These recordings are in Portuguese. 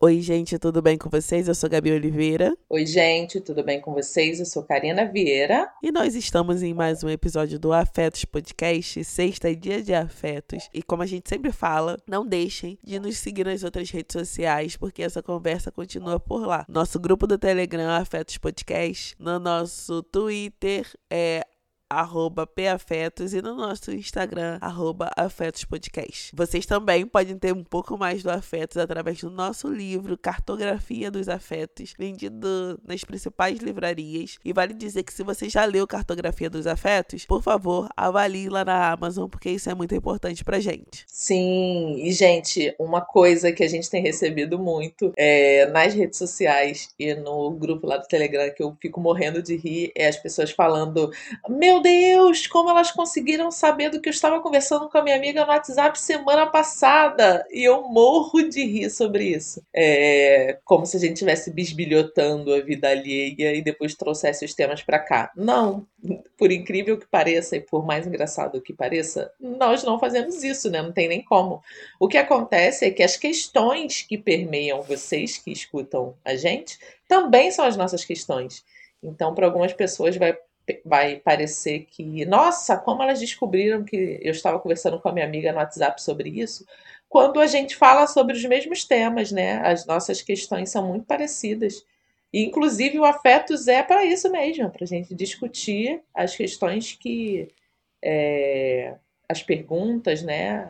Oi, gente, tudo bem com vocês? Eu sou Gabi Oliveira. Oi, gente, tudo bem com vocês? Eu sou Karina Vieira. E nós estamos em mais um episódio do Afetos Podcast, sexta é dia de afetos. E como a gente sempre fala, não deixem de nos seguir nas outras redes sociais, porque essa conversa continua por lá. Nosso grupo do Telegram, Afetos Podcast, no nosso Twitter é @pafetos e no nosso Instagram @afetospodcast. Vocês também podem ter um pouco mais do Afetos através do nosso livro Cartografia dos Afetos, vendido nas principais livrarias. E vale dizer que se você já leu Cartografia dos Afetos, por favor, avalie lá na Amazon, porque isso é muito importante pra gente. Sim, e gente, uma coisa que a gente tem recebido muito nas redes sociais e no grupo lá do Telegram, que eu fico morrendo de rir, é as pessoas falando: meu Deus, como elas conseguiram saber do que eu estava conversando com a minha amiga no WhatsApp semana passada? E eu morro de rir sobre isso. É como se a gente estivesse bisbilhotando a vida alheia e depois trouxesse os temas para cá. Não, por incrível que pareça e por mais engraçado que pareça, nós não fazemos isso, né? Não tem nem como. O que acontece é que as questões que permeiam vocês que escutam a gente também são as nossas questões. Então, para algumas pessoas vai parecer que, nossa, como elas descobriram que eu estava conversando com a minha amiga no WhatsApp sobre isso, quando a gente fala sobre os mesmos temas, né? As nossas questões são muito parecidas. E, inclusive, o Afetos é para isso mesmo, para a gente discutir as questões que... as perguntas, né?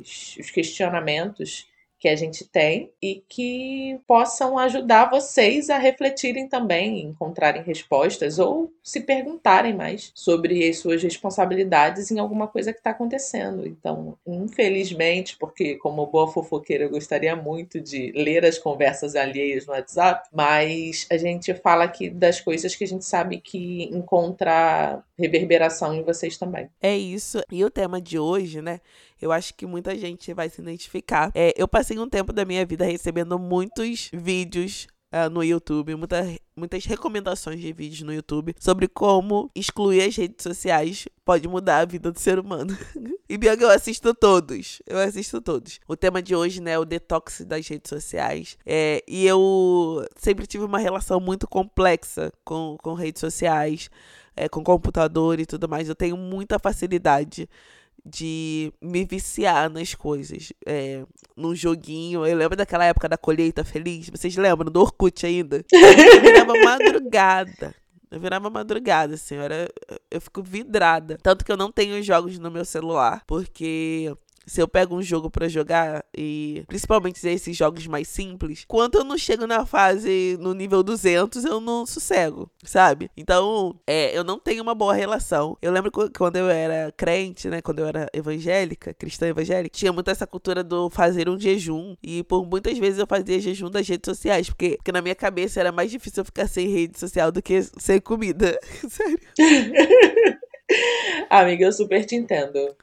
Os questionamentos que a gente tem e que possam ajudar vocês a refletirem também, encontrarem respostas ou se perguntarem mais sobre as suas responsabilidades em alguma coisa que está acontecendo. Então, infelizmente, porque como boa fofoqueira eu gostaria muito de ler as conversas alheias no WhatsApp, mas a gente fala aqui das coisas que a gente sabe que encontra reverberação em vocês também. É isso. E o tema de hoje, né? Eu acho que muita gente vai se identificar. Eu passei um tempo da minha vida recebendo muitos vídeos no YouTube, muitas recomendações de vídeos no YouTube sobre como excluir as redes sociais pode mudar a vida do ser humano. E pior que eu assisto todos. O tema de hoje, né, é o detox das redes sociais. E eu sempre tive uma relação muito complexa com redes sociais, com computador e tudo mais. Eu tenho muita facilidade de me viciar nas coisas, num joguinho. Eu lembro daquela época da Colheita Feliz, vocês lembram do Orkut ainda? Eu virava madrugada, assim, eu fico vidrada. Tanto que eu não tenho jogos no meu celular, porque se eu pego um jogo pra jogar, e principalmente esses jogos mais simples, quando eu não chego na fase, no nível 200, eu não sossego, sabe? Então, eu não tenho uma boa relação. Eu lembro que quando eu era crente, né? Quando eu era evangélica, cristã evangélica, tinha muito essa cultura do fazer um jejum. E por muitas vezes eu fazia jejum das redes sociais, porque na minha cabeça era mais difícil eu ficar sem rede social do que sem comida. Sério. Amiga, eu super te entendo.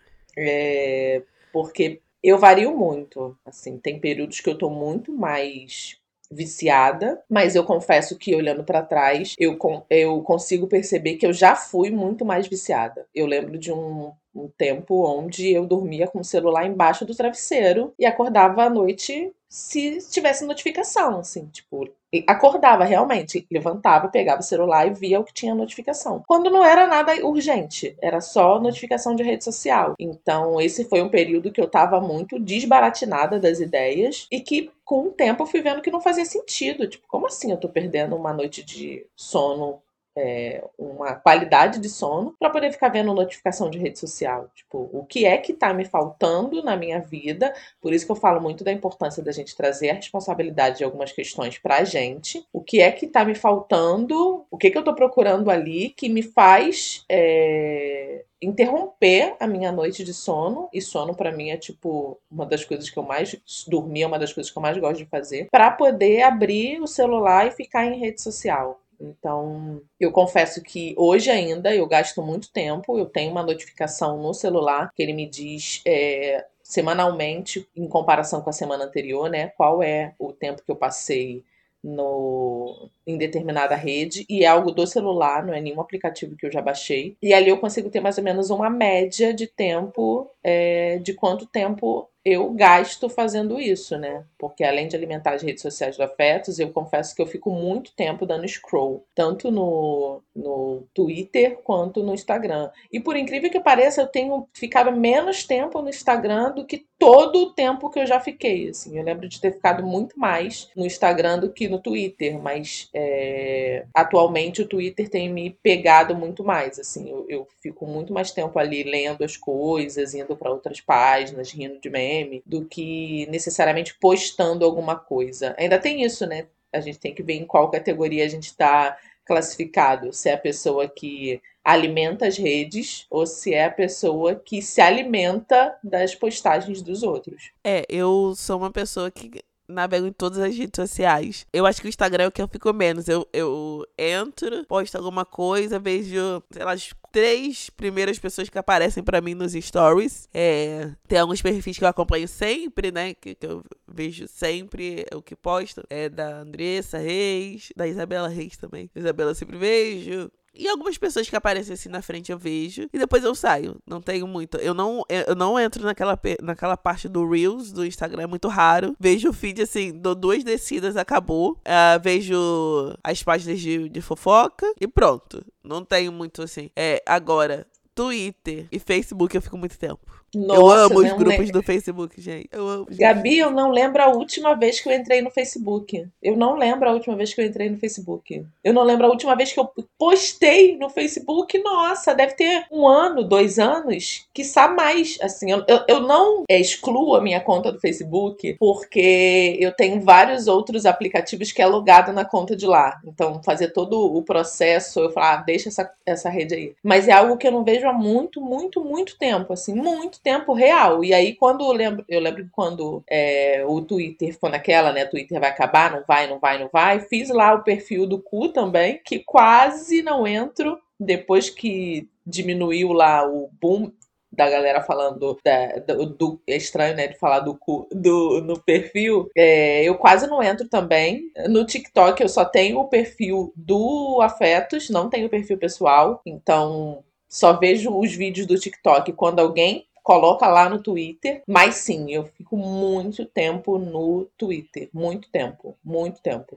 Porque eu vario muito, assim, tem períodos que eu tô muito mais viciada, mas eu confesso que olhando pra trás, eu consigo perceber que eu já fui muito mais viciada. Eu lembro de um tempo onde eu dormia com o celular embaixo do travesseiro e acordava à noite se tivesse notificação, assim, tipo, acordava realmente, levantava, pegava o celular e via o que tinha notificação. Quando não era nada urgente, era só notificação de rede social. Então, esse foi um período que eu tava muito desbaratinada das ideias e que, com o tempo, eu fui vendo que não fazia sentido. Tipo, como assim eu tô perdendo uma noite de sono, uma qualidade de sono, para poder ficar vendo notificação de rede social? Tipo, o que tá me faltando na minha vida? Por isso que eu falo muito da importância da gente trazer a responsabilidade de algumas questões pra gente. O que é que tá me faltando? O que eu tô procurando ali que me faz interromper a minha noite de sono? E sono pra mim é tipo uma das coisas que eu mais dormi, é uma das coisas que eu mais gosto de fazer, pra poder abrir o celular e ficar em rede social. Então, eu confesso que hoje ainda eu gasto muito tempo. Eu tenho uma notificação no celular que ele me diz semanalmente, em comparação com a semana anterior, né? Qual é o tempo que eu passei em determinada rede, e é algo do celular, não é nenhum aplicativo que eu já baixei. E ali eu consigo ter mais ou menos uma média de tempo, de quanto tempo eu gasto fazendo isso, né? Porque além de alimentar as redes sociais do Afetos, eu confesso que eu fico muito tempo dando scroll, tanto no Twitter quanto no Instagram. E por incrível que pareça, eu tenho ficado menos tempo no Instagram do que todo o tempo que eu já fiquei, assim. Eu lembro de ter ficado muito mais no Instagram do que no Twitter, mas atualmente o Twitter tem me pegado muito mais, assim. Eu fico muito mais tempo ali lendo as coisas, indo para outras páginas, rindo de meme, do que necessariamente postando alguma coisa. Ainda tem isso, né? A gente tem que ver em qual categoria a gente está classificado, se é a pessoa que alimenta as redes ou se é a pessoa que se alimenta das postagens dos outros. Eu sou uma pessoa que navego em todas as redes sociais. Eu acho que o Instagram é o que eu fico menos. Eu entro, posto alguma coisa, vejo, sei lá, as 3 primeiras pessoas que aparecem pra mim nos stories. Tem alguns perfis que eu acompanho sempre, né? Que eu vejo sempre o que posto. Da Andressa Reis, da Isabela Reis também. Isabela eu sempre vejo. E algumas pessoas que aparecem assim na frente eu vejo. E depois eu saio. Não tenho muito. Eu não entro naquela parte do Reels do Instagram. É muito raro. Vejo o feed assim. Dou 2 descidas, acabou. Vejo as páginas de fofoca. E pronto. Não tenho muito assim. Agora, Twitter e Facebook eu fico muito tempo. Nossa, eu amo os grupos do Facebook, gente. Eu amo. Gabi, eu não lembro a última vez que eu entrei no Facebook. Eu não lembro a última vez que eu entrei no Facebook. Eu não lembro a última vez que eu postei no Facebook. Nossa, deve ter 1 ano, 2 anos, quiçá mais. Assim, eu não excluo a minha conta do Facebook porque eu tenho vários outros aplicativos que é logado na conta de lá. Então, fazer todo o processo, eu falo, deixa essa rede aí. Mas é algo que eu não vejo há muito, muito, muito tempo, assim, muito tempo real. E aí quando eu lembro que quando o Twitter foi naquela, né, Twitter vai acabar, não vai, fiz lá o perfil do Cu também, que quase não entro depois que diminuiu lá o boom da galera falando é estranho, né, de falar do Cu no perfil. Eu quase não entro também. No TikTok eu só tenho o perfil do Afetos, não tenho o perfil pessoal, então só vejo os vídeos do TikTok quando alguém coloca lá no Twitter, mas sim, eu fico muito tempo no Twitter, muito tempo.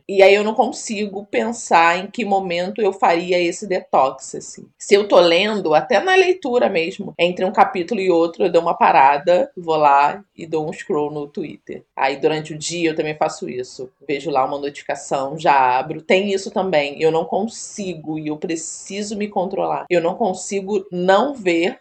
E aí eu não consigo pensar em que momento eu faria esse detox, assim. Se eu tô lendo, até na leitura mesmo, entre um capítulo e outro eu dou uma parada, vou lá e dou um scroll no Twitter. Aí durante o dia eu também faço isso, vejo lá uma notificação, já abro, tem isso também, eu não consigo e eu preciso me controlar. Eu não consigo não ver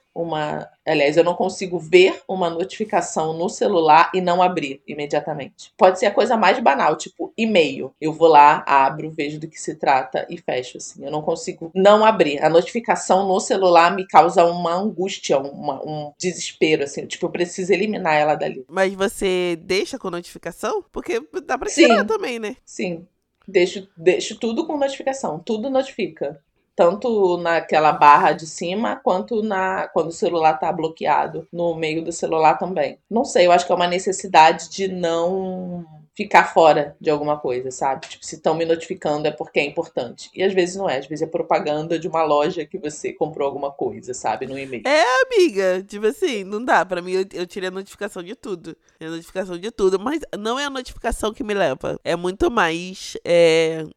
eu não consigo ver uma notificação no celular e não abrir imediatamente. Pode ser a coisa mais banal, tipo e-mail. Eu vou lá, abro, vejo do que se trata e fecho, assim. Eu não consigo não abrir. A notificação no celular me causa uma angústia, um desespero, assim. Tipo, eu preciso eliminar ela dali. Mas você deixa com notificação? Porque dá pra tirar também, né? Sim. Deixo tudo com notificação. Tudo notifica. Tanto naquela barra de cima, quanto quando o celular tá bloqueado, no meio do celular também. Não sei, eu acho que é uma necessidade de não ficar fora de alguma coisa, sabe? Tipo, se estão me notificando é porque é importante. E às vezes não é, às vezes é propaganda de uma loja que você comprou alguma coisa, sabe? No e-mail. Amiga, tipo assim, não dá. Pra mim, eu tirei a notificação de tudo. Mas não é a notificação que me leva. É muito mais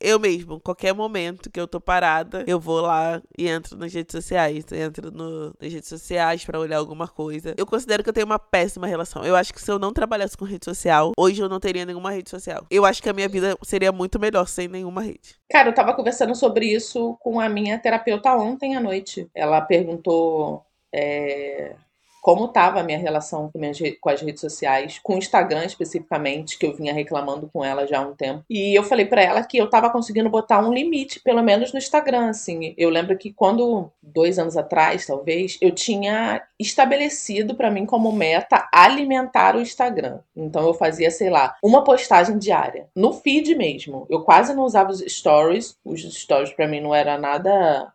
eu mesmo. Qualquer momento que eu tô parada, eu vou lá e entro nas redes sociais. Nas redes sociais pra olhar alguma coisa. Eu considero que eu tenho uma péssima relação. Eu acho que se eu não trabalhasse com rede social, hoje eu não teria nenhuma rede social. Eu acho que a minha vida seria muito melhor sem nenhuma rede. Cara, eu tava conversando sobre isso com a minha terapeuta ontem à noite. Ela perguntou como tava a minha relação com as redes sociais, com o Instagram especificamente, que eu vinha reclamando com ela já há um tempo. E eu falei pra ela que eu tava conseguindo botar um limite, pelo menos no Instagram, assim. Eu lembro que 2 anos atrás, talvez, eu tinha estabelecido pra mim como meta alimentar o Instagram. Então eu fazia, sei lá, uma postagem diária. No feed mesmo. Eu quase não usava os stories. Os stories pra mim não era nada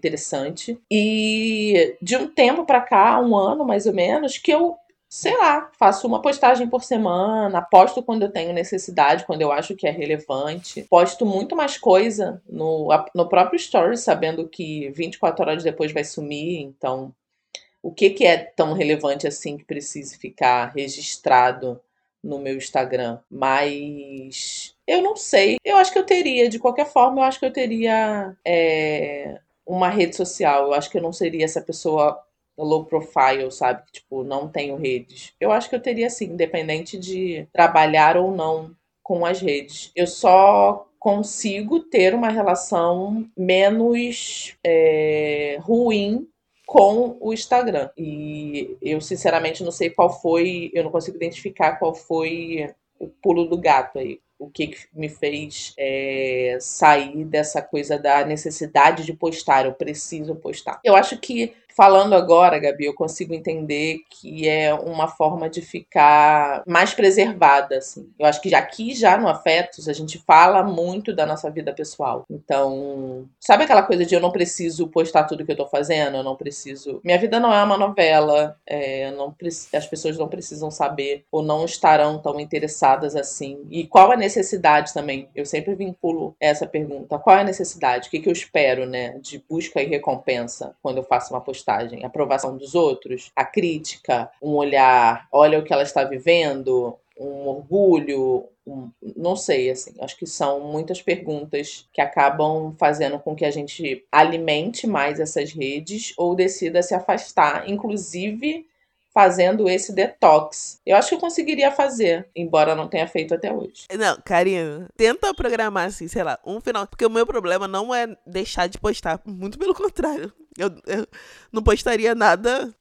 interessante. E de um tempo pra cá, 1 ano mais ou menos, que eu, sei lá, faço uma postagem por semana, posto quando eu tenho necessidade, quando eu acho que é relevante, posto muito mais coisa no próprio story, sabendo que 24 horas depois vai sumir, então o que, que é tão relevante assim que precise ficar registrado no meu Instagram, mas eu não sei. Eu acho que eu teria, de qualquer forma, eu acho que eu teria uma rede social. Eu acho que eu não seria essa pessoa low profile, sabe? Tipo, não tenho redes. Eu acho que eu teria sim, independente de trabalhar ou não com as redes. Eu só consigo ter uma relação menos ruim com o Instagram. E eu, sinceramente, não sei qual foi... Eu não consigo identificar qual foi o pulo do gato aí. O que me fez sair dessa coisa da necessidade de postar. Eu preciso postar. Eu acho que, falando agora, Gabi, eu consigo entender que é uma forma de ficar mais preservada, assim. Eu acho que aqui, já no Afetos, a gente fala muito da nossa vida pessoal. Então, sabe aquela coisa de eu não preciso postar tudo que eu tô fazendo? Eu não preciso... Minha vida não é uma novela. As pessoas não precisam saber ou não estarão tão interessadas assim. E qual a necessidade também? Eu sempre vinculo essa pergunta. Qual é a necessidade? O que eu espero, né? De busca e recompensa quando eu faço uma postagem? A aprovação dos outros? A crítica? Um olhar? Olha o que ela está vivendo? Um orgulho? Não sei, assim. Acho que são muitas perguntas que acabam fazendo com que a gente alimente mais essas redes ou decida se afastar. Inclusive... fazendo esse detox. Eu acho que eu conseguiria fazer, embora não tenha feito até hoje. Não, Karina, tenta programar assim, sei lá, um final. Porque o meu problema não é deixar de postar. Muito pelo contrário. Eu não postaria nada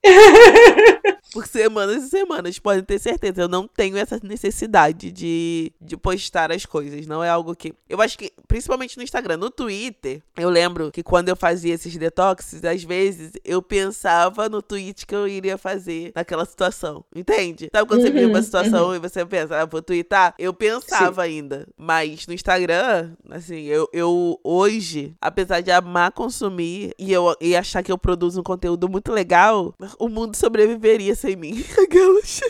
por semanas e semanas. Podem ter certeza. Eu não tenho essa necessidade de postar as coisas. Não é algo que... Eu acho que, principalmente no Instagram, no Twitter, eu lembro que quando eu fazia esses detoxes, às vezes eu pensava no tweet que eu iria fazer naquela situação, entende? Sabe quando você vive uma situação e você pensa, ah, vou tweetar? Eu pensava Sim. ainda, mas no Instagram, assim, eu hoje, apesar de amar consumir e achar que eu produzo um conteúdo muito legal, o mundo sobreviveria sem mim.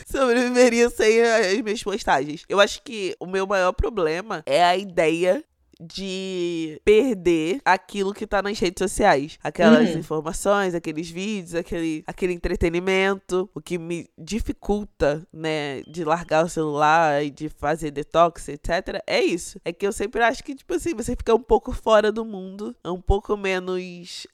Sobreviveria sem as minhas postagens. Eu acho que o meu maior problema é a ideia de perder aquilo que tá nas redes sociais. Aquelas informações, aqueles vídeos, aquele entretenimento. O que me dificulta, né, de largar o celular e de fazer detox, etc. É isso. É que eu sempre acho que, tipo assim, você fica um pouco fora do mundo, um pouco menos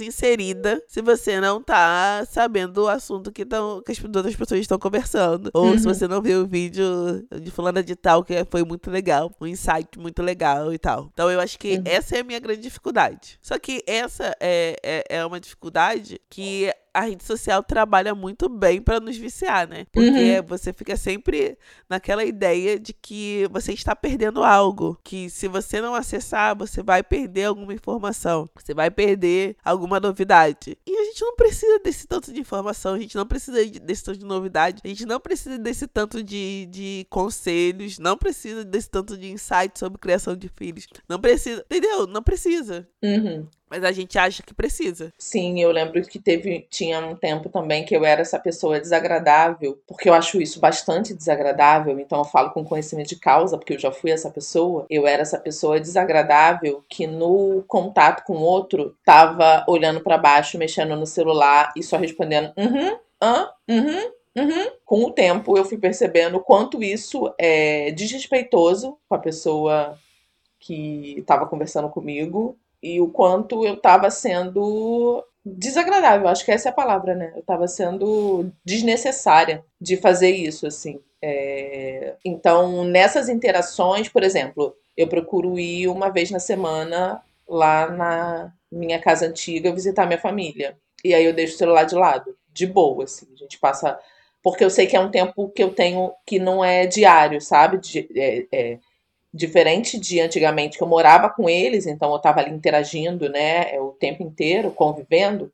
inserida se você não tá sabendo o assunto que as outras pessoas estão conversando. Ou se você não viu o vídeo de fulana de tal, que foi muito legal. Um insight muito legal e tal. Então eu acho que essa é a minha grande dificuldade. Só que essa é uma dificuldade que a rede social trabalha muito bem pra nos viciar, né? Porque você fica sempre naquela ideia de que você está perdendo algo, que se você não acessar, você vai perder alguma informação, você vai perder alguma novidade. E a gente não precisa desse tanto de informação, a gente não precisa desse tanto de novidade, a gente não precisa desse tanto de conselhos, não precisa desse tanto de insights sobre criação de filhos. Não precisa, entendeu? Não precisa. Mas a gente acha que precisa. Sim, eu lembro que tinha um tempo também que eu era essa pessoa desagradável, porque eu acho isso bastante desagradável, então eu falo com conhecimento de causa, porque eu já fui essa pessoa. Eu era essa pessoa desagradável que no contato com o outro tava olhando pra baixo, mexendo no celular e só respondendo Com o tempo eu fui percebendo o quanto isso é desrespeitoso com a pessoa que tava conversando comigo. E o quanto eu tava sendo desagradável, acho que essa é a palavra, né? Eu tava sendo desnecessária de fazer isso, assim. Então, nessas interações, por exemplo, eu procuro ir uma vez na semana lá na minha casa antiga visitar minha família. E aí eu deixo o celular de lado, de boa, assim. A gente passa... Porque eu sei que é um tempo que eu tenho que não é diário, sabe? Diferente de antigamente, que eu morava com eles, então eu estava ali interagindo, né, o tempo inteiro, convivendo.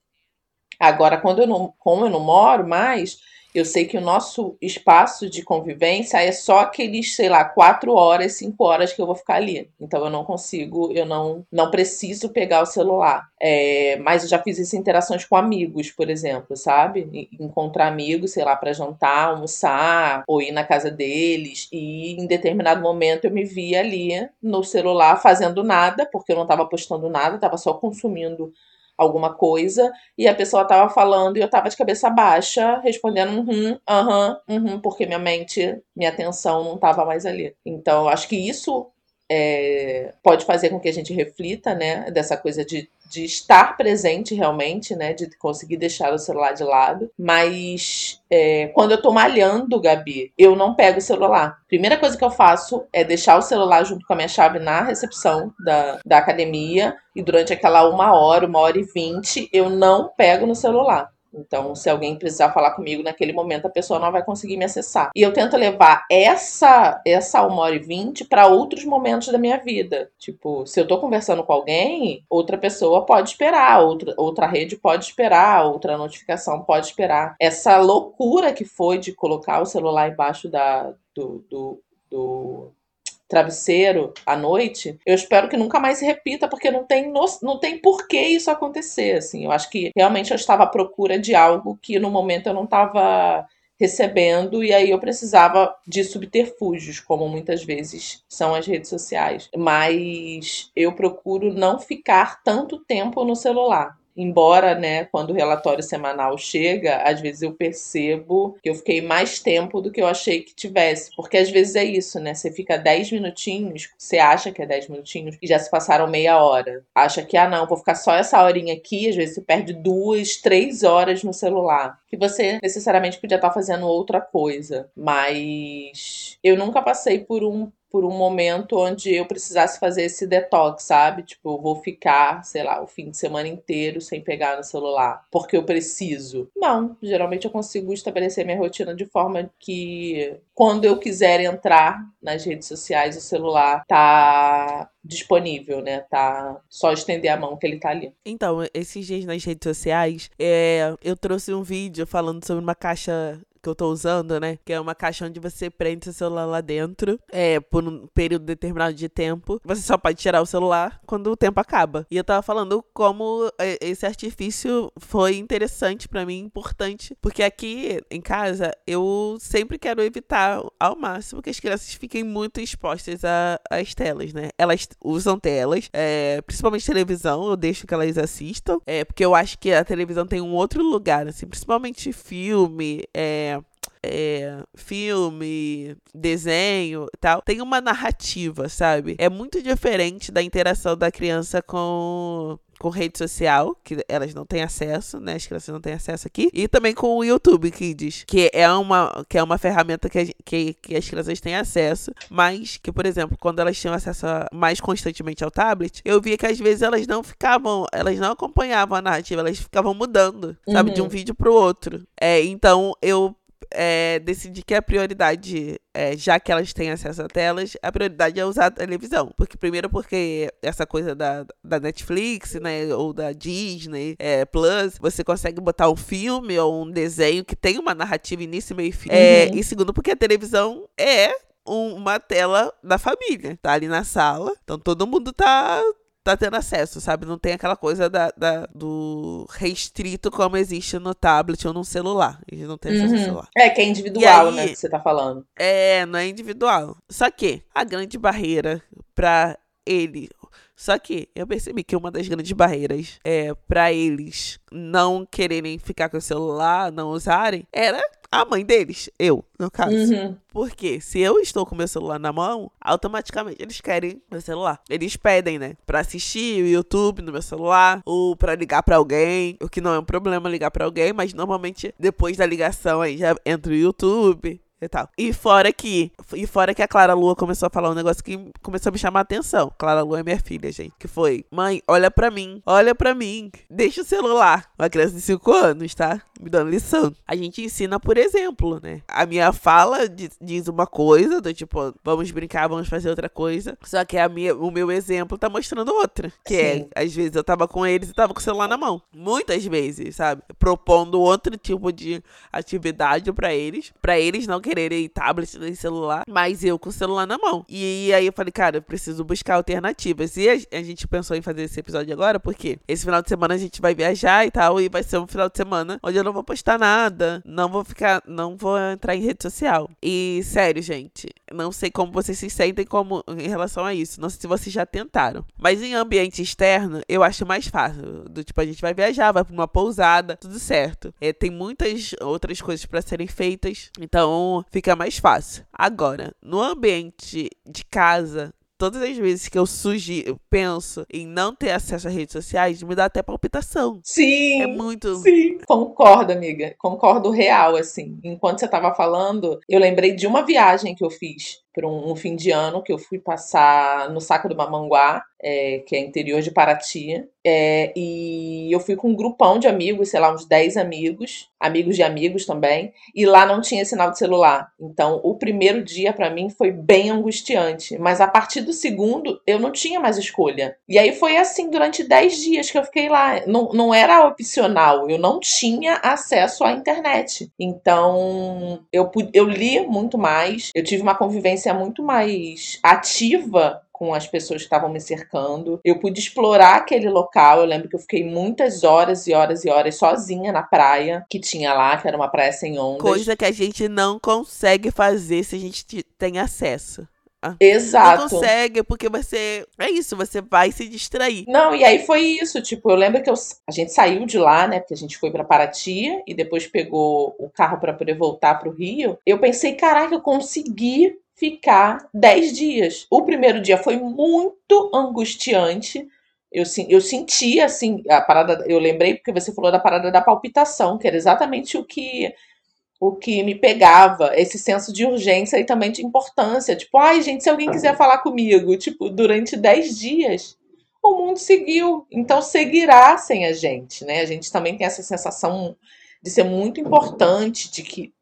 Agora, como eu não moro mais, eu sei que o nosso espaço de convivência é só aqueles, sei lá, 4 horas, 5 horas que eu vou ficar ali. Então eu não consigo, eu não preciso pegar o celular. Mas eu já fiz essas interações com amigos, por exemplo, sabe? Encontrar amigos, sei lá, pra jantar, almoçar, ou ir na casa deles. E em determinado momento eu me via ali no celular fazendo nada, porque eu não tava postando nada, tava só consumindo alguma coisa, e a pessoa tava falando e eu tava de cabeça baixa, respondendo porque minha mente, minha atenção não tava mais ali. Então, eu acho que isso pode fazer com que a gente reflita, né, dessa coisa de estar presente realmente, né, de conseguir deixar o celular de lado, mas quando eu tô malhando, Gabi, eu não pego o celular. Primeira coisa que eu faço é deixar o celular junto com a minha chave na recepção da academia, e durante aquela 1h, 1h20, eu não pego no celular. Então, se alguém precisar falar comigo naquele momento, a pessoa não vai conseguir me acessar. E eu tento levar essa 1h20 para outros momentos da minha vida. Tipo, se eu tô conversando com alguém, outra pessoa pode esperar, outra rede pode esperar, outra notificação pode esperar. Essa loucura que foi de colocar o celular embaixo do travesseiro à noite, eu espero que nunca mais se repita, porque não tem por que isso acontecer, assim. Eu acho que realmente eu estava à procura de algo que no momento eu não estava recebendo, e aí eu precisava de subterfúgios, como muitas vezes são as redes sociais. Mas eu procuro não ficar tanto tempo no celular. Embora, né, quando o relatório semanal chega, às vezes eu percebo que eu fiquei mais tempo do que eu achei que tivesse. Porque às vezes é isso, né? Você fica 10 minutinhos, você acha que é 10 minutinhos e já se passaram meia hora. Acha que, vou ficar só essa horinha aqui. Às vezes você perde 2, 3 horas no celular. Que você necessariamente podia estar fazendo outra coisa. Mas eu nunca passei por um momento onde eu precisasse fazer esse detox, sabe? Tipo, eu vou ficar, sei lá, o fim de semana inteiro sem pegar no celular, porque eu preciso. Não, geralmente eu consigo estabelecer minha rotina de forma que, quando eu quiser entrar nas redes sociais, o celular tá disponível, né? Tá, só estender a mão que ele tá ali. Então, esses dias nas redes sociais, eu trouxe um vídeo falando sobre uma caixa que eu tô usando, né? Que é uma caixa onde você prende seu celular lá dentro, por um período determinado de tempo. Você só pode tirar o celular quando o tempo acaba. E eu tava falando como esse artifício foi interessante pra mim, importante. Porque aqui em casa, eu sempre quero evitar ao máximo que as crianças fiquem muito expostas às telas, né? Elas usam telas, principalmente televisão, eu deixo que elas assistam. Porque eu acho que a televisão tem um outro lugar, assim, principalmente filme, filme, desenho e tal, tem uma narrativa, sabe? É muito diferente da interação da criança com rede social, que elas não têm acesso, né? As crianças não têm acesso aqui. E também com o YouTube Kids, que é uma ferramenta que as crianças têm acesso, mas que, por exemplo, quando elas tinham acesso mais constantemente ao tablet, eu via que às vezes elas não acompanhavam a narrativa, elas ficavam mudando, sabe? Uhum. De um vídeo pro outro. Então, eu decidi que a prioridade, já que elas têm acesso a telas, a prioridade é usar a televisão. Porque essa coisa da Netflix, né, ou da Disney Plus, você consegue botar um filme ou um desenho que tem uma narrativa início, meio e fim. Uhum. E segundo, porque a televisão é uma tela da família. Tá ali na sala, então todo mundo tá tendo acesso, sabe? Não tem aquela coisa do restrito como existe no tablet ou no celular. Eles não têm acesso ao celular. Que é individual, aí, né, que você tá falando. Não é individual. Só que a grande barreira pra ele... Só que eu percebi que uma das grandes barreiras pra eles não quererem ficar com o celular, não usarem, era a mãe deles, eu, no caso. Uhum. Porque se eu estou com meu celular na mão, automaticamente eles querem meu celular. Eles pedem, né? Pra assistir o YouTube no meu celular, ou pra ligar pra alguém, o que não é um problema ligar pra alguém, mas normalmente depois da ligação aí já entra o YouTube e tal. E fora que a Clara Lua começou a falar um negócio que começou a me chamar a atenção. Clara Lua é minha filha, gente. Que foi: mãe, olha pra mim. Deixa o celular. Uma criança de 5 anos, tá? Me dando lição. A gente ensina por exemplo, né? A minha fala diz uma coisa, do tipo, vamos brincar, vamos fazer outra coisa. Só que o meu exemplo tá mostrando outra. Que Sim. Às vezes eu tava com eles e tava com o celular na mão. Muitas vezes, sabe? Propondo outro tipo de atividade pra eles não querem quererem tablet nem celular, mas eu com o celular na mão. E aí eu falei, cara, eu preciso buscar alternativas. E a gente pensou em fazer esse episódio agora, porque esse final de semana a gente vai viajar e tal, e vai ser um final de semana onde eu não vou postar nada, não vou entrar em rede social. E sério, gente, não sei como vocês se sentem em relação a isso, não sei se vocês já tentaram. Mas em ambiente externo, eu acho mais fácil, do tipo, a gente vai viajar, vai pra uma pousada, tudo certo. É, tem muitas outras coisas pra serem feitas, então fica mais fácil. Agora, no ambiente de casa, todas as vezes que eu penso em não ter acesso às redes sociais, me dá até palpitação. Sim. É muito. Sim. Concordo, amiga. Concordo real, assim. Enquanto você tava falando, eu lembrei de uma viagem que eu fiz para um fim de ano, que eu fui passar no Saco do Mamanguá, que é interior de Paraty, e eu fui com um grupão de amigos, sei lá, uns 10 amigos, amigos de amigos também, e lá não tinha sinal de celular, então o primeiro dia para mim foi bem angustiante, mas a partir do segundo eu não tinha mais escolha, e aí foi assim durante 10 dias que eu fiquei lá, não era opcional, eu não tinha acesso à internet, então eu li muito mais, eu tive uma convivência muito mais ativa com as pessoas que estavam me cercando. Eu pude explorar aquele local. Eu lembro que eu fiquei muitas horas e horas e horas sozinha na praia que tinha lá, que era uma praia sem ondas. Coisa que a gente não consegue fazer se a gente tem acesso. Exato. Não consegue, porque você... É isso, você vai se distrair. Não, e aí foi isso, tipo, eu lembro que a gente saiu de lá, né, porque a gente foi pra Paraty e depois pegou o carro pra poder voltar pro Rio. Eu pensei, caraca, eu consegui ficar 10 dias. O primeiro dia foi muito angustiante. Eu senti, assim, a parada... Eu lembrei porque você falou da parada da palpitação, que era exatamente o que me pegava, esse senso de urgência e também de importância. Tipo, ai, gente, se alguém quiser falar comigo, tipo, durante 10 dias, o mundo seguiu. Então, seguirá sem a gente, né? A gente também tem essa sensação de ser muito importante, de que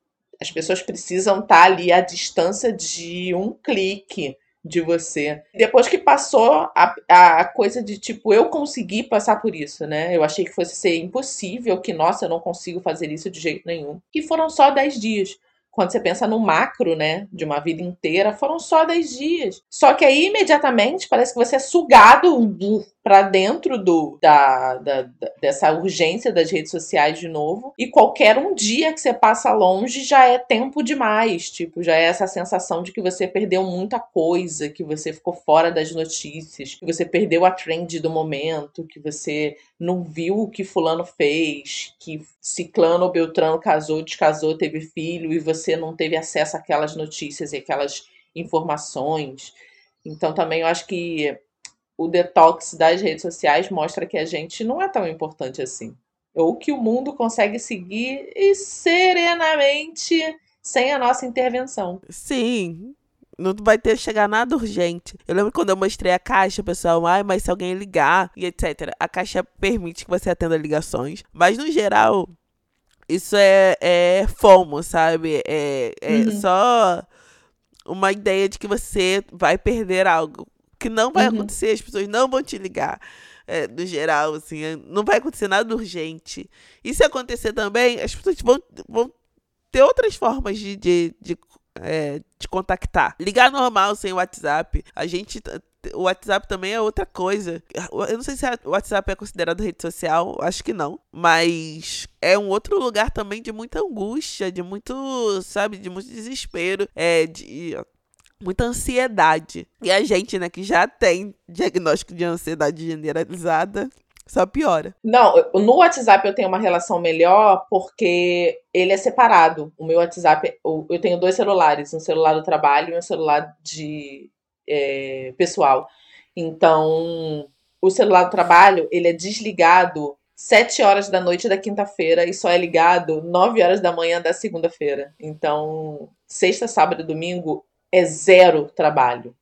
as pessoas precisam estar ali à distância de um clique de você. Depois que passou a coisa de, tipo, eu consegui passar por isso, né? Eu achei que fosse ser impossível, que, nossa, eu não consigo fazer isso de jeito nenhum. E foram só 10 dias. Quando você pensa no macro, né, de uma vida inteira, foram só 10 dias. Só que aí, imediatamente, parece que você é sugado pra dentro dessa urgência das redes sociais de novo. E qualquer um dia que você passa longe já é tempo demais. Tipo, já é essa sensação de que você perdeu muita coisa, que você ficou fora das notícias, que você perdeu a trend do momento, que você não viu o que fulano fez, que ciclano ou beltrano casou, descasou, teve filho, e você não teve acesso àquelas notícias e aquelas informações. Então também eu acho que o detox das redes sociais mostra que a gente não é tão importante assim. Ou que o mundo consegue seguir e serenamente sem a nossa intervenção. Sim. Não vai ter chegar nada urgente. Eu lembro quando eu mostrei a caixa, o pessoal, mas se alguém ligar e etc. A caixa permite que você atenda ligações. Mas, no geral, isso é FOMO, sabe? Só uma ideia de que você vai perder algo. Que não vai acontecer, as pessoas não vão te ligar. No geral, assim, não vai acontecer nada urgente. E se acontecer também, as pessoas vão ter outras formas de contactar. Ligar normal sem WhatsApp. O WhatsApp também é outra coisa. Eu não sei se o WhatsApp é considerado rede social, acho que não. Mas é um outro lugar também de muita angústia, de muito, sabe, de muito desespero, de muita ansiedade. E a gente, né, que já tem diagnóstico de ansiedade generalizada, só piora. Não, no WhatsApp eu tenho uma relação melhor porque ele é separado. O meu WhatsApp, eu tenho 2 celulares, um celular do trabalho e um celular pessoal. Então, o celular do trabalho, ele é desligado 7 horas da noite da quinta-feira e só é ligado 9 horas da manhã da segunda-feira. Então, sexta, sábado e domingo é zero trabalho.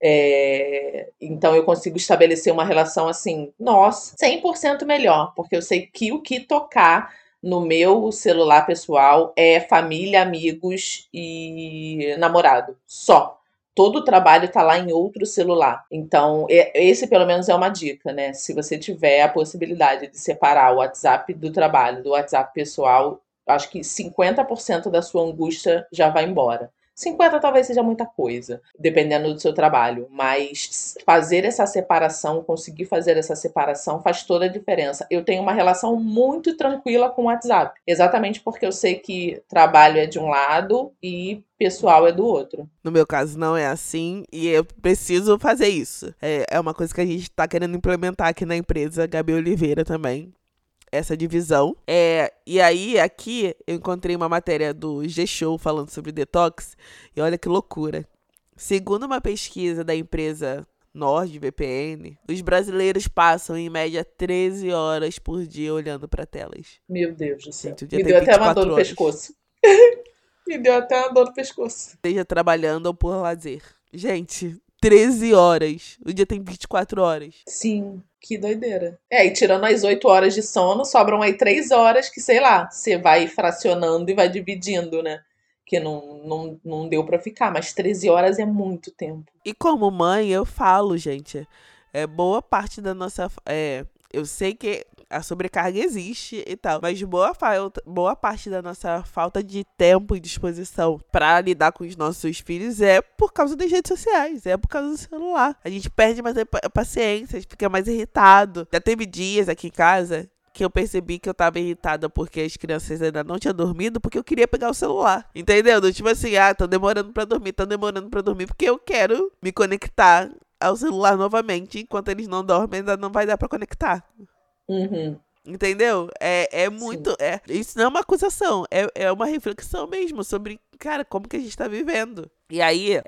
Então eu consigo estabelecer uma relação assim, nossa, 100% melhor, porque eu sei que o que tocar no meu celular pessoal é família, amigos e namorado, só. Todo o trabalho tá lá em outro celular. Então, esse pelo menos é uma dica, né? Se você tiver a possibilidade de separar o WhatsApp do trabalho do WhatsApp pessoal, acho que 50% da sua angústia já vai embora. 50 talvez seja muita coisa, dependendo do seu trabalho, mas fazer essa separação, conseguir fazer essa separação faz toda a diferença. Eu tenho uma relação muito tranquila com o WhatsApp, exatamente porque eu sei que trabalho é de um lado e pessoal é do outro. No meu caso não é assim e eu preciso fazer isso. É uma coisa que a gente tá querendo implementar aqui na empresa, Gabi Oliveira também, essa divisão. E aí, aqui, eu encontrei uma matéria do G-Show falando sobre detox. E olha que loucura. Segundo uma pesquisa da empresa NordVPN, os brasileiros passam, em média, 13 horas por dia olhando para telas. Meu Deus do céu. Me deu até uma dor no pescoço. Me deu até uma dor no pescoço. Esteja trabalhando ou por lazer. Gente, 13 horas. O dia tem 24 horas. Sim. Que doideira. E tirando as 8 horas de sono, sobram aí 3 horas que, sei lá, você vai fracionando e vai dividindo, né? Que não deu pra ficar, mas 13 horas é muito tempo. E como mãe, eu falo, gente, boa parte da nossa... eu sei que a sobrecarga existe e tal, mas boa parte da nossa falta de tempo e disposição pra lidar com os nossos filhos é por causa das redes sociais, é por causa do celular. A gente perde mais a paciência, a gente fica mais irritado. Já teve dias aqui em casa que eu percebi que eu tava irritada porque as crianças ainda não tinham dormido, porque eu queria pegar o celular, entendeu? Tipo assim, tão demorando pra dormir, porque eu quero me conectar ao celular novamente, enquanto eles não dormem, ainda não vai dar pra conectar. Uhum. Entendeu? É muito... isso não é uma acusação, é uma reflexão mesmo sobre, cara, como que a gente tá vivendo. E aí,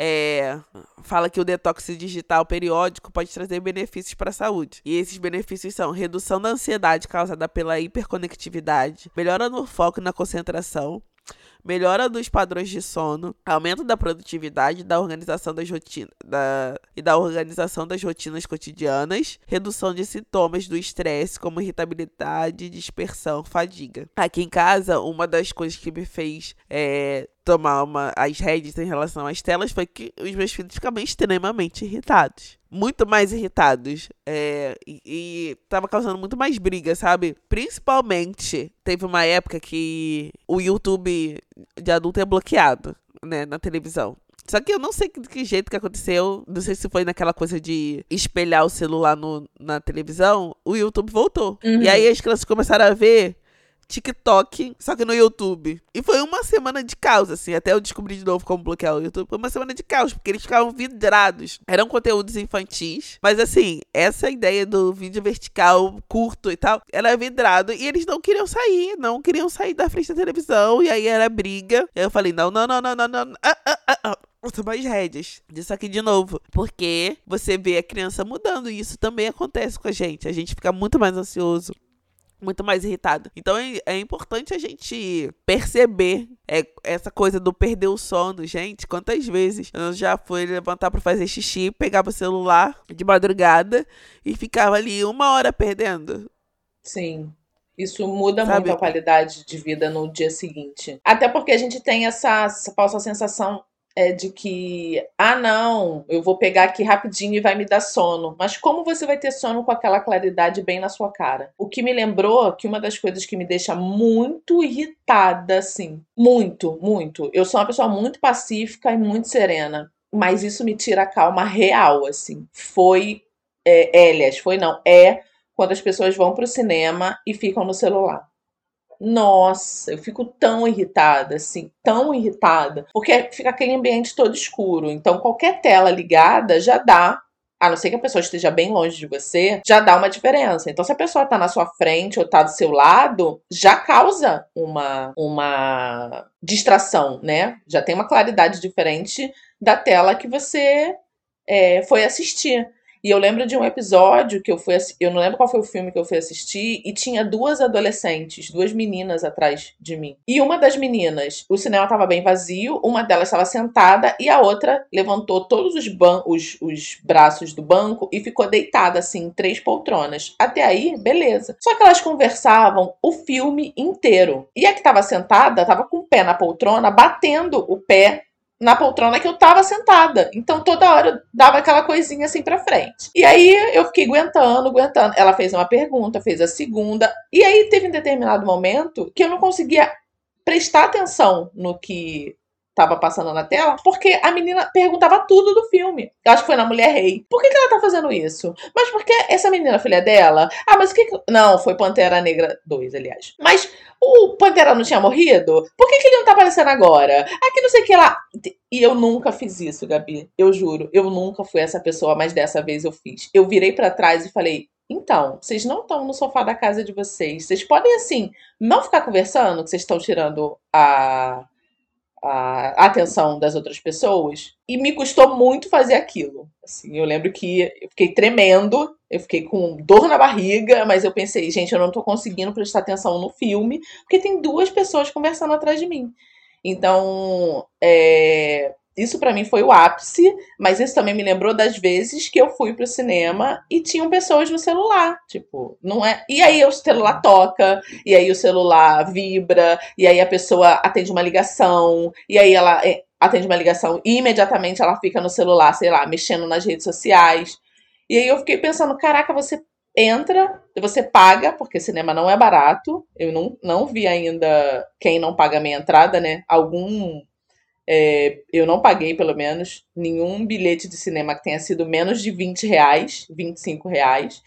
fala que o detox digital periódico pode trazer benefícios pra saúde. E esses benefícios são redução da ansiedade causada pela hiperconectividade, melhora no foco e na concentração, melhora dos padrões de sono, aumento da produtividade e da organização das rotinas cotidianas, redução de sintomas do estresse, como irritabilidade, dispersão, fadiga. Aqui em casa, uma das coisas que me fez tomar as rédeas em relação às telas foi que os meus filhos ficavam extremamente irritados. Muito mais irritados. E tava causando muito mais briga, sabe? Principalmente, teve uma época que o YouTube de adulto é bloqueado, né? Na televisão. Só que eu não sei de que jeito que aconteceu. Não sei se foi naquela coisa de espelhar o celular na televisão. O YouTube voltou. Uhum. E aí as crianças começaram a ver TikTok, só que no YouTube. E foi uma semana de caos, assim, até eu descobrir de novo como bloquear o YouTube. Foi uma semana de caos, porque eles ficavam vidrados. Eram conteúdos infantis, mas assim, essa ideia do vídeo vertical, curto e tal, era vidrado, e eles não queriam sair da frente da televisão, e aí era briga. E aí eu falei, não. Mais rédeas. Disso aqui de novo. Porque você vê a criança mudando, e isso também acontece com a gente. A gente fica muito mais ansioso, muito mais irritado. Então é importante a gente perceber essa coisa do perder o sono. Gente, quantas vezes eu já fui levantar pra fazer xixi, pegava o celular de madrugada e ficava ali 1 hora perdendo. Sim. Isso muda, sabe, muito a qualidade de vida no dia seguinte. Até porque a gente tem essa falsa sensação de que, não, eu vou pegar aqui rapidinho e vai me dar sono. Mas como você vai ter sono com aquela claridade bem na sua cara? O que me lembrou que uma das coisas que me deixa muito irritada, assim, muito, muito. Eu sou uma pessoa muito pacífica e muito serena, mas isso me tira a calma real, assim. É quando as pessoas vão pro cinema e ficam no celular. Nossa, eu fico tão irritada, assim, tão irritada, porque fica aquele ambiente todo escuro, então qualquer tela ligada já dá, a não ser que a pessoa esteja bem longe de você, já dá uma diferença. Então se a pessoa tá na sua frente ou tá do seu lado, já causa uma distração, né? Já tem uma claridade diferente da tela que você foi assistir. E eu lembro de um episódio que eu não lembro qual foi o filme que eu fui assistir, e tinha 2 adolescentes, 2 meninas atrás de mim. E uma das meninas, o cinema estava bem vazio, uma delas estava sentada e a outra levantou todos os braços do banco e ficou deitada, assim, em 3 poltronas. Até aí, beleza. Só que elas conversavam o filme inteiro. E a que estava sentada, estava com o pé na poltrona, batendo o pé na poltrona que eu tava sentada. Então toda hora eu dava aquela coisinha assim pra frente. E aí eu fiquei aguentando. Ela fez uma pergunta, fez a segunda. E aí teve um determinado momento que eu não conseguia prestar atenção no que tava passando na tela, porque a menina perguntava tudo do filme. Eu acho que foi na Mulher Rei. Por que ela tá fazendo isso? Mas por que essa menina, filha dela? Ah, mas o que... Não, foi Pantera Negra 2, aliás. Mas o Pantera não tinha morrido? Por que ele não tá aparecendo agora? Aqui não sei o que lá... E eu nunca fiz isso, Gabi. Eu juro, eu nunca fui essa pessoa, mas dessa vez eu fiz. Eu virei pra trás e falei... Então, vocês não estão no sofá da casa de vocês. Vocês podem, assim, não ficar conversando que vocês estão tirando a atenção das outras pessoas. E me custou muito fazer aquilo. Assim, eu lembro que eu fiquei tremendo, eu fiquei com dor na barriga, mas eu pensei, gente, eu não tô conseguindo prestar atenção no filme, porque tem duas pessoas conversando atrás de mim. Então, isso pra mim foi o ápice, mas isso também me lembrou das vezes que eu fui pro cinema e tinham pessoas no celular, tipo, não é... E aí o celular toca, e aí o celular vibra, e aí a pessoa atende uma ligação, e aí ela atende uma ligação e imediatamente ela fica no celular, sei lá, mexendo nas redes sociais. E aí eu fiquei pensando, caraca, você entra, você paga, porque cinema não é barato, eu não vi ainda quem não paga a minha entrada, né, eu não paguei, pelo menos, nenhum bilhete de cinema que tenha sido menos de R$20, R$25.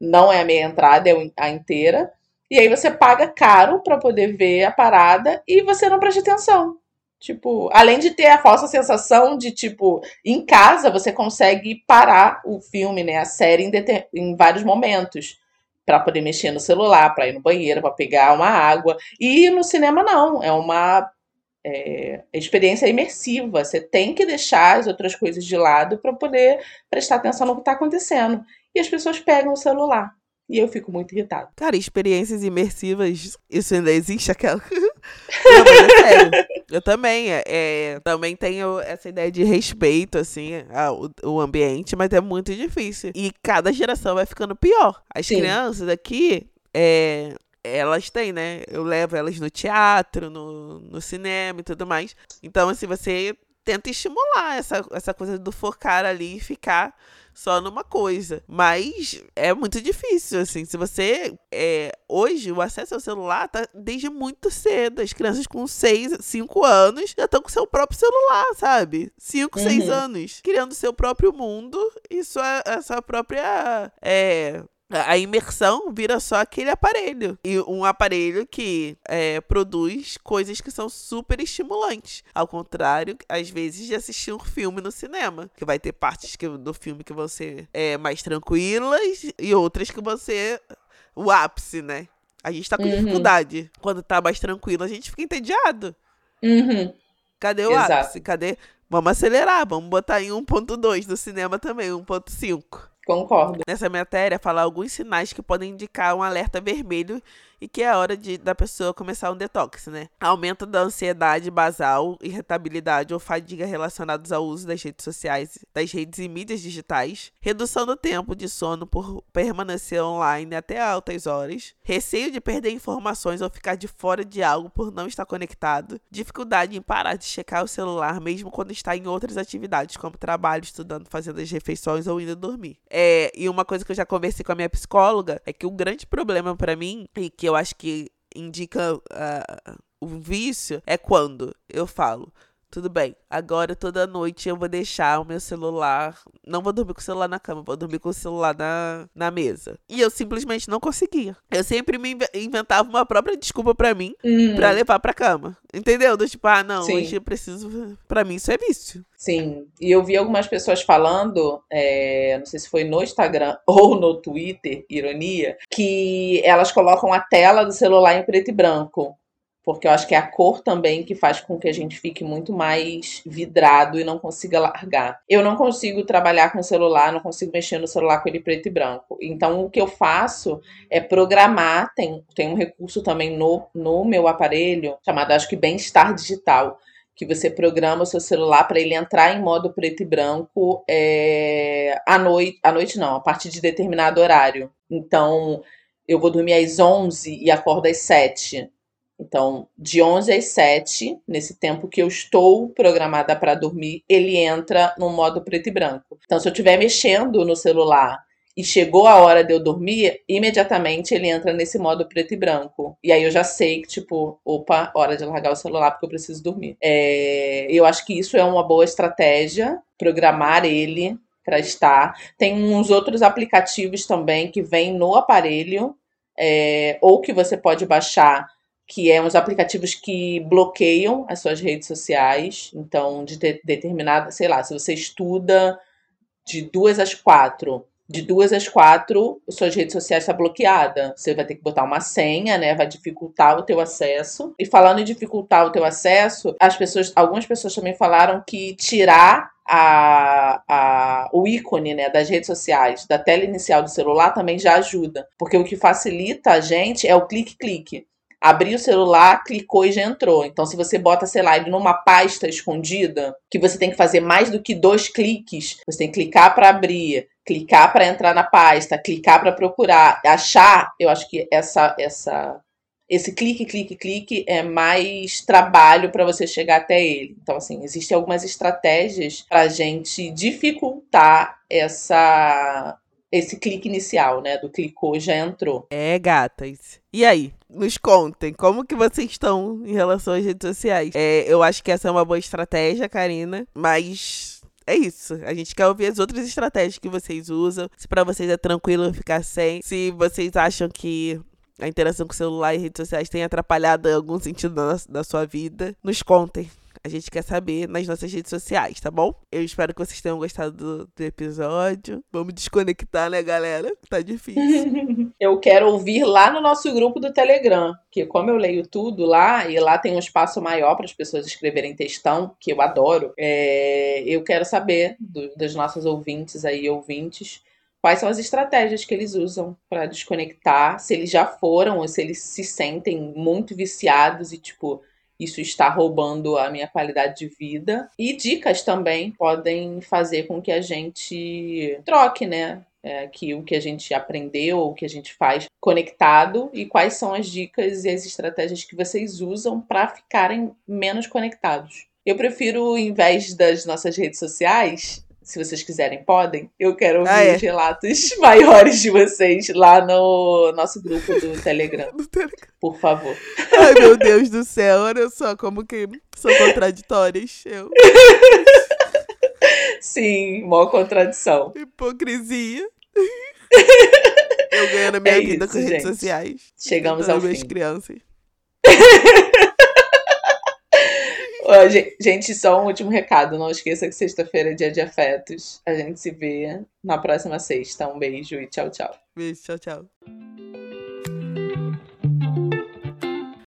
Não é a meia entrada, é a inteira. E aí você paga caro pra poder ver a parada e você não presta atenção. Tipo, além de ter a falsa sensação de, tipo, em casa você consegue parar o filme, né, a série em vários momentos. Pra poder mexer no celular, pra ir no banheiro, pra pegar uma água. E no cinema não, é uma... experiência imersiva, você tem que deixar as outras coisas de lado para poder prestar atenção no que está acontecendo. E as pessoas pegam o celular. E eu fico muito irritada. Cara, experiências imersivas, isso ainda existe, aquela... Não, mas é sério. Eu também, também tenho essa ideia de respeito, assim, ao ambiente, mas é muito difícil. E cada geração vai ficando pior. As Sim. crianças aqui, elas têm, né? Eu levo elas no teatro, no cinema e tudo mais. Então, assim, você tenta estimular essa coisa do focar ali e ficar só numa coisa. Mas é muito difícil, assim. Se você... hoje, o acesso ao celular tá desde muito cedo. As crianças com 6, 5 anos já estão com seu próprio celular, sabe? 5, 6 anos. Criando seu próprio mundo e sua própria... A imersão vira só aquele aparelho. E um aparelho que produz coisas que são super estimulantes. Ao contrário, às vezes, de assistir um filme no cinema. Que vai ter partes do filme que vão ser mais tranquilas e outras que vão ser o ápice, né? A gente tá com dificuldade. Quando tá mais tranquilo, a gente fica entediado. Cadê o Exato. Ápice? Cadê? Vamos acelerar, vamos botar em 1.2 no cinema também, 1.5. Concordo. Nessa matéria, fala alguns sinais que podem indicar um alerta vermelho e que é hora da pessoa começar um detox, né? Aumento da ansiedade basal, irritabilidade ou fadiga relacionados ao uso das redes sociais, das redes e mídias digitais, redução do tempo de sono por permanecer online até altas horas, receio de perder informações ou ficar de fora de algo por não estar conectado, dificuldade em parar de checar o celular mesmo quando está em outras atividades, como trabalho, estudando, fazendo as refeições ou indo dormir. E uma coisa que eu já conversei com a minha psicóloga é que o grande problema pra mim, e que eu acho que indica um vício, é quando eu falo, tudo bem, agora toda noite eu vou deixar o meu celular, não vou dormir com o celular na cama, vou dormir com o celular na mesa. E eu simplesmente não conseguia. Eu sempre me inventava uma própria desculpa pra mim, pra levar pra cama. Entendeu? Do tipo, não, Sim. hoje eu preciso... Pra mim isso é vício. Sim, e eu vi algumas pessoas falando, não sei se foi no Instagram ou no Twitter, ironia, que elas colocam a tela do celular em preto e branco. Porque eu acho que é a cor também que faz com que a gente fique muito mais vidrado e não consiga largar. Eu não consigo trabalhar com o celular, não consigo mexer no celular com ele preto e branco. Então, o que eu faço é programar, tem um recurso também no meu aparelho, chamado, acho que, Bem-Estar Digital, que você programa o seu celular para ele entrar em modo preto e branco à noite não, a partir de determinado horário. Então, eu vou dormir às 11 e acordo às 7. Então, de 11 às 7, nesse tempo que eu estou programada para dormir, ele entra no modo preto e branco. Então, se eu estiver mexendo no celular e chegou a hora de eu dormir, imediatamente ele entra nesse modo preto e branco. E aí eu já sei que, tipo, opa, hora de largar o celular porque eu preciso dormir. Eu acho que isso é uma boa estratégia, programar ele para estar. Tem uns outros aplicativos também que vêm no aparelho, ou que você pode baixar, que é uns aplicativos que bloqueiam as suas redes sociais. Então, de determinada, sei lá, se você estuda de 2 às 4, suas redes sociais estão bloqueadas. Você vai ter que botar uma senha, né? Vai dificultar o teu acesso. E falando em dificultar o teu acesso, algumas pessoas também falaram que tirar o ícone, né, das redes sociais, da tela inicial do celular, também já ajuda. Porque o que facilita a gente é o clique-clique. Abriu o celular, clicou e já entrou. Então, se você bota, sei lá, ele numa pasta escondida, que você tem que fazer mais do que 2 cliques, você tem que clicar para abrir, clicar para entrar na pasta, clicar para procurar, achar. Eu acho que esse clique é mais trabalho para você chegar até ele. Então, assim, existem algumas estratégias para a gente dificultar esse clique inicial, né? Do clicou já entrou. Gatas. E aí? Nos contem, como que vocês estão em relação às redes sociais? Eu acho que essa é uma boa estratégia, Karina, mas... é isso, a gente quer ouvir as outras estratégias que vocês usam, se pra vocês é tranquilo ficar sem, se vocês acham que a interação com o celular e redes sociais tem atrapalhado em algum sentido na sua vida, nos contem, a gente quer saber nas nossas redes sociais, tá bom? Eu espero que vocês tenham gostado do episódio, vamos desconectar, né, galera? Tá difícil. Eu quero ouvir lá no nosso grupo do Telegram, que como eu leio tudo lá, e lá tem um espaço maior para as pessoas escreverem textão, que eu adoro, eu quero saber dos nossos ouvintes, quais são as estratégias que eles usam para desconectar, se eles já foram, ou se eles se sentem muito viciados e, tipo, isso está roubando a minha qualidade de vida. E dicas também podem fazer com que a gente troque, né? Que o que a gente aprendeu, o que a gente faz conectado, e quais são as dicas e as estratégias que vocês usam para ficarem menos conectados. Eu prefiro, em vez das nossas redes sociais, se vocês quiserem, podem, eu quero ouvir os relatos maiores de vocês lá no nosso grupo do Telegram. Por favor. Ai, meu Deus do céu, olha só como que são contraditórias. Sim, mó contradição. Hipocrisia. Eu ganho na minha vida com redes sociais. Chegamos ao fim. Minhas crianças. Gente, só um último recado. Não esqueça que sexta-feira é dia de afetos. A gente se vê na próxima sexta. Um beijo e tchau, tchau. Beijo, tchau, tchau.